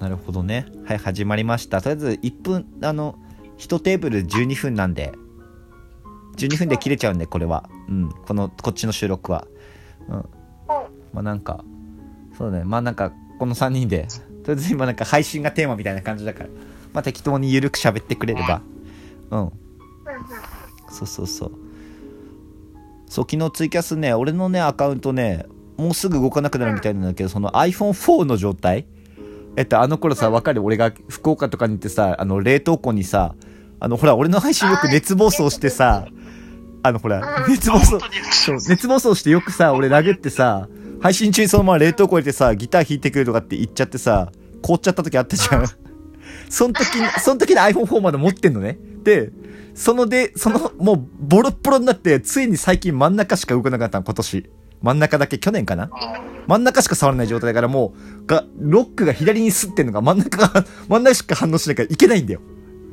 なるほどね。はい、始まりました。とりあえず1分、1テーブル12分なんで、12分で切れちゃうんで、これは。うん、こっちの収録は。うん。まあなんか、そうだね。まあなんか、この3人で、とりあえず今なんか配信がテーマみたいな感じだから、まあ適当にゆるく喋ってくれれば。うん。そうそうそう。そう、昨日ツイキャスね、俺のね、アカウントね、もうすぐ動かなくなるみたいなんだけど、その iPhone4 の状態あの頃さ、わかる？俺が福岡とかに行ってさ、冷凍庫にさ、ほら、俺の配信よく熱暴走してさ、ほら、熱暴走してよくさ、俺ラグってさ、配信中にそのまま冷凍庫入れてさ、ギター弾いてくるとかって言っちゃってさ、凍っちゃった時あったじゃん。その時の iPhone4 まだ持ってんのね。で、もうボロッボロになって、ついに最近真ん中しか動かなかったの、今年。真ん中だけ、去年かな、真ん中しか触らない状態だから、もうロックが左に擦ってんのが真ん中しか反応しないからいけないんだよ。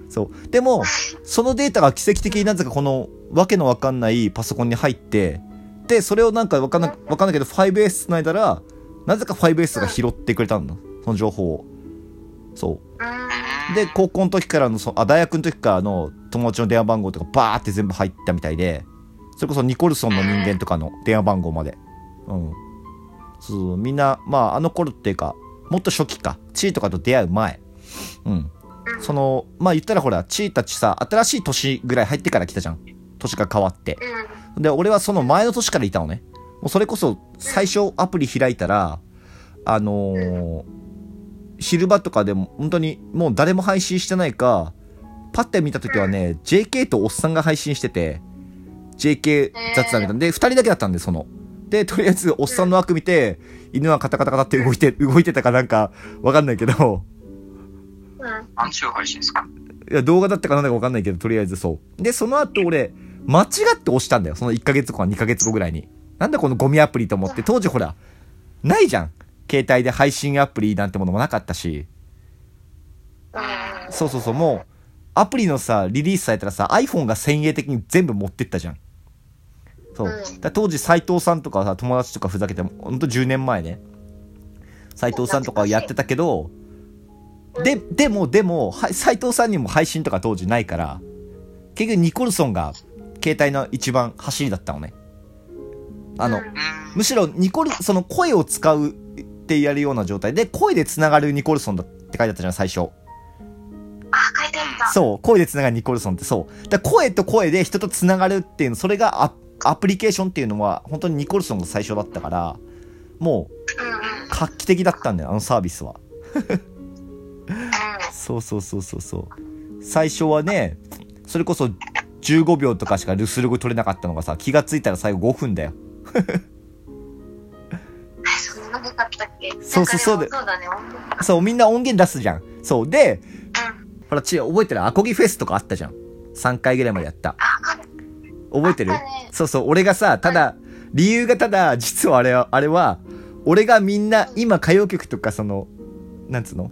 そうでもそのデータが奇跡的になぜかこのわけのわかんないパソコンに入って、でそれをなんかわかんないけど 5S 繋いだらなぜか 5S が拾ってくれたんだ、その情報を。そうで高校の時からの大学の時からの友達の電話番号とかバーって全部入ったみたいで、それこそニコルソンの人間とかの電話番号まで。うん。そう、みんな、まあ、頃っていうか、もっと初期か。チーとかと出会う前。うん。まあ言ったらほら、チーたちさ、新しい年ぐらい入ってから来たじゃん。年が変わって。で、俺はその前の年からいたのね。もうそれこそ、最初アプリ開いたら、昼場とかでも、本当にもう誰も配信してないか、パッて見た時はね、JK とおっさんが配信してて、JK 雑談みたいな。で、2人だけだったんで、で、とりあえず、おっさんの枠見て、犬はカタカタカタって動いてたかなんか、わかんないけど。何週配信ですか？いや、動画だったかなんだかわかんないけど、とりあえずそう。で、その後俺、間違って押したんだよ。その1ヶ月後か2ヶ月後ぐらいに。なんだこのゴミアプリと思って、当時ほら、ないじゃん。携帯で配信アプリなんてものもなかったし。そうそうそう、もう、アプリのさ、リリースされたらさ、iPhone が先鋭的に全部持ってったじゃん。そうだ、当時斉藤さんとかさ、友達とかふざけてもほんと10年前ね、斉藤さんとかやってたけど、でも斉藤さんにも配信とか当時ないから、結局ニコルソンが携帯の一番走りだったのね。むしろその声を使うってやるような状態で、声でつながるニコルソンだって書いてあったじゃん、最初。書いてあった。そう、声でつながるニコルソンって。そうだ、声と声で人とつながるっていうの、それがアプリケーションっていうのは本当にニコルソンが最初だったから、もう画期的だったんだよ、サービスは。そうそうそうそうそう、最初はね、それこそ15秒とかしかルスルゴ取れなかったのがさ、気がついたら最後5分だよ。そんな長かったっけ？そうそうそう、そうだね。そう、みんな音源出すじゃん。そうで、ほら覚えてる？アコギフェスとかあったじゃん。3回ぐらいまでやった。覚えてる？そうそう、俺がさ、ただ、理由がただ、実はあれは、俺がみんな、今歌謡曲とかなんつうの？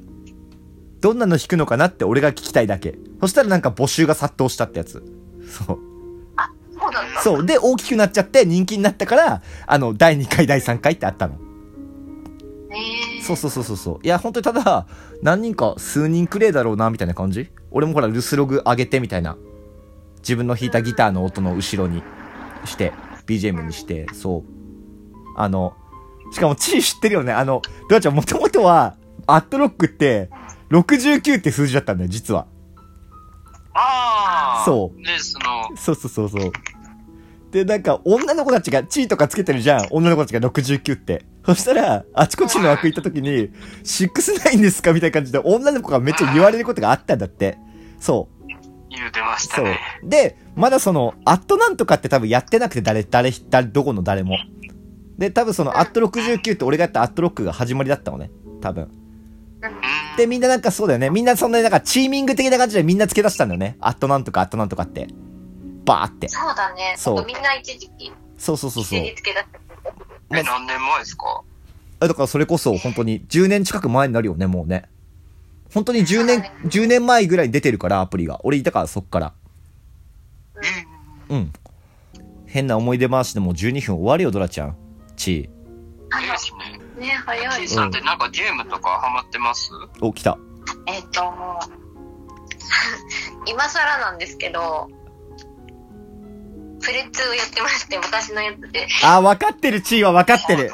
どんなの弾くのかなって俺が聞きたいだけ。そしたらなんか募集が殺到したってやつ。そう。あ、そうだった。そう。で、大きくなっちゃって人気になったから、第2回、第3回ってあったの。そうそうそうそう。いや、ほんとにただ、何人か、数人くれえだろうな、みたいな感じ。俺もほら、ルスログ上げて、みたいな。自分の弾いたギターの音の後ろにして、BGM にして、そう。しかもチー知ってるよね。ドラちゃん、もともとは、アットロックって、69って数字だったんだよ、実は。ああ。そう。ね、そうそうそうそう。で、なんか、女の子たちが、チーとかつけてるじゃん。女の子たちが69って。そしたら、あちこちの枠行った時に、69ですかみたいな感じで、女の子がめっちゃ言われることがあったんだって。そう。言うてましたね。そうで、まだアットなんとかって多分やってなくて、どこの誰も。で、多分アット69って俺がやったアットロックが始まりだったのね。多分。で、みんななんかそうだよね。みんなそんなになんかチーミング的な感じでみんな付け出したんだよね。アットなんとか、アットなんとかって。バーって。そうだね。そう。みんな一時期。そうそうそうそう。一時付け出した。何年前ですか？だからそれこそ本当に10年近く前になるよね、もうね。本当に10年前ぐらいに出てるから、アプリが。俺いたから、そっから。うん。変な思い出回しでもう12分終わるよ、ドラちゃん。チー。早いですね。ね、ちいさんってなんかゲームとかハマってます？お、来た。今更なんですけど、プレ2をやってまして、昔のやつで。あ、分かってる、ちいは分かってる。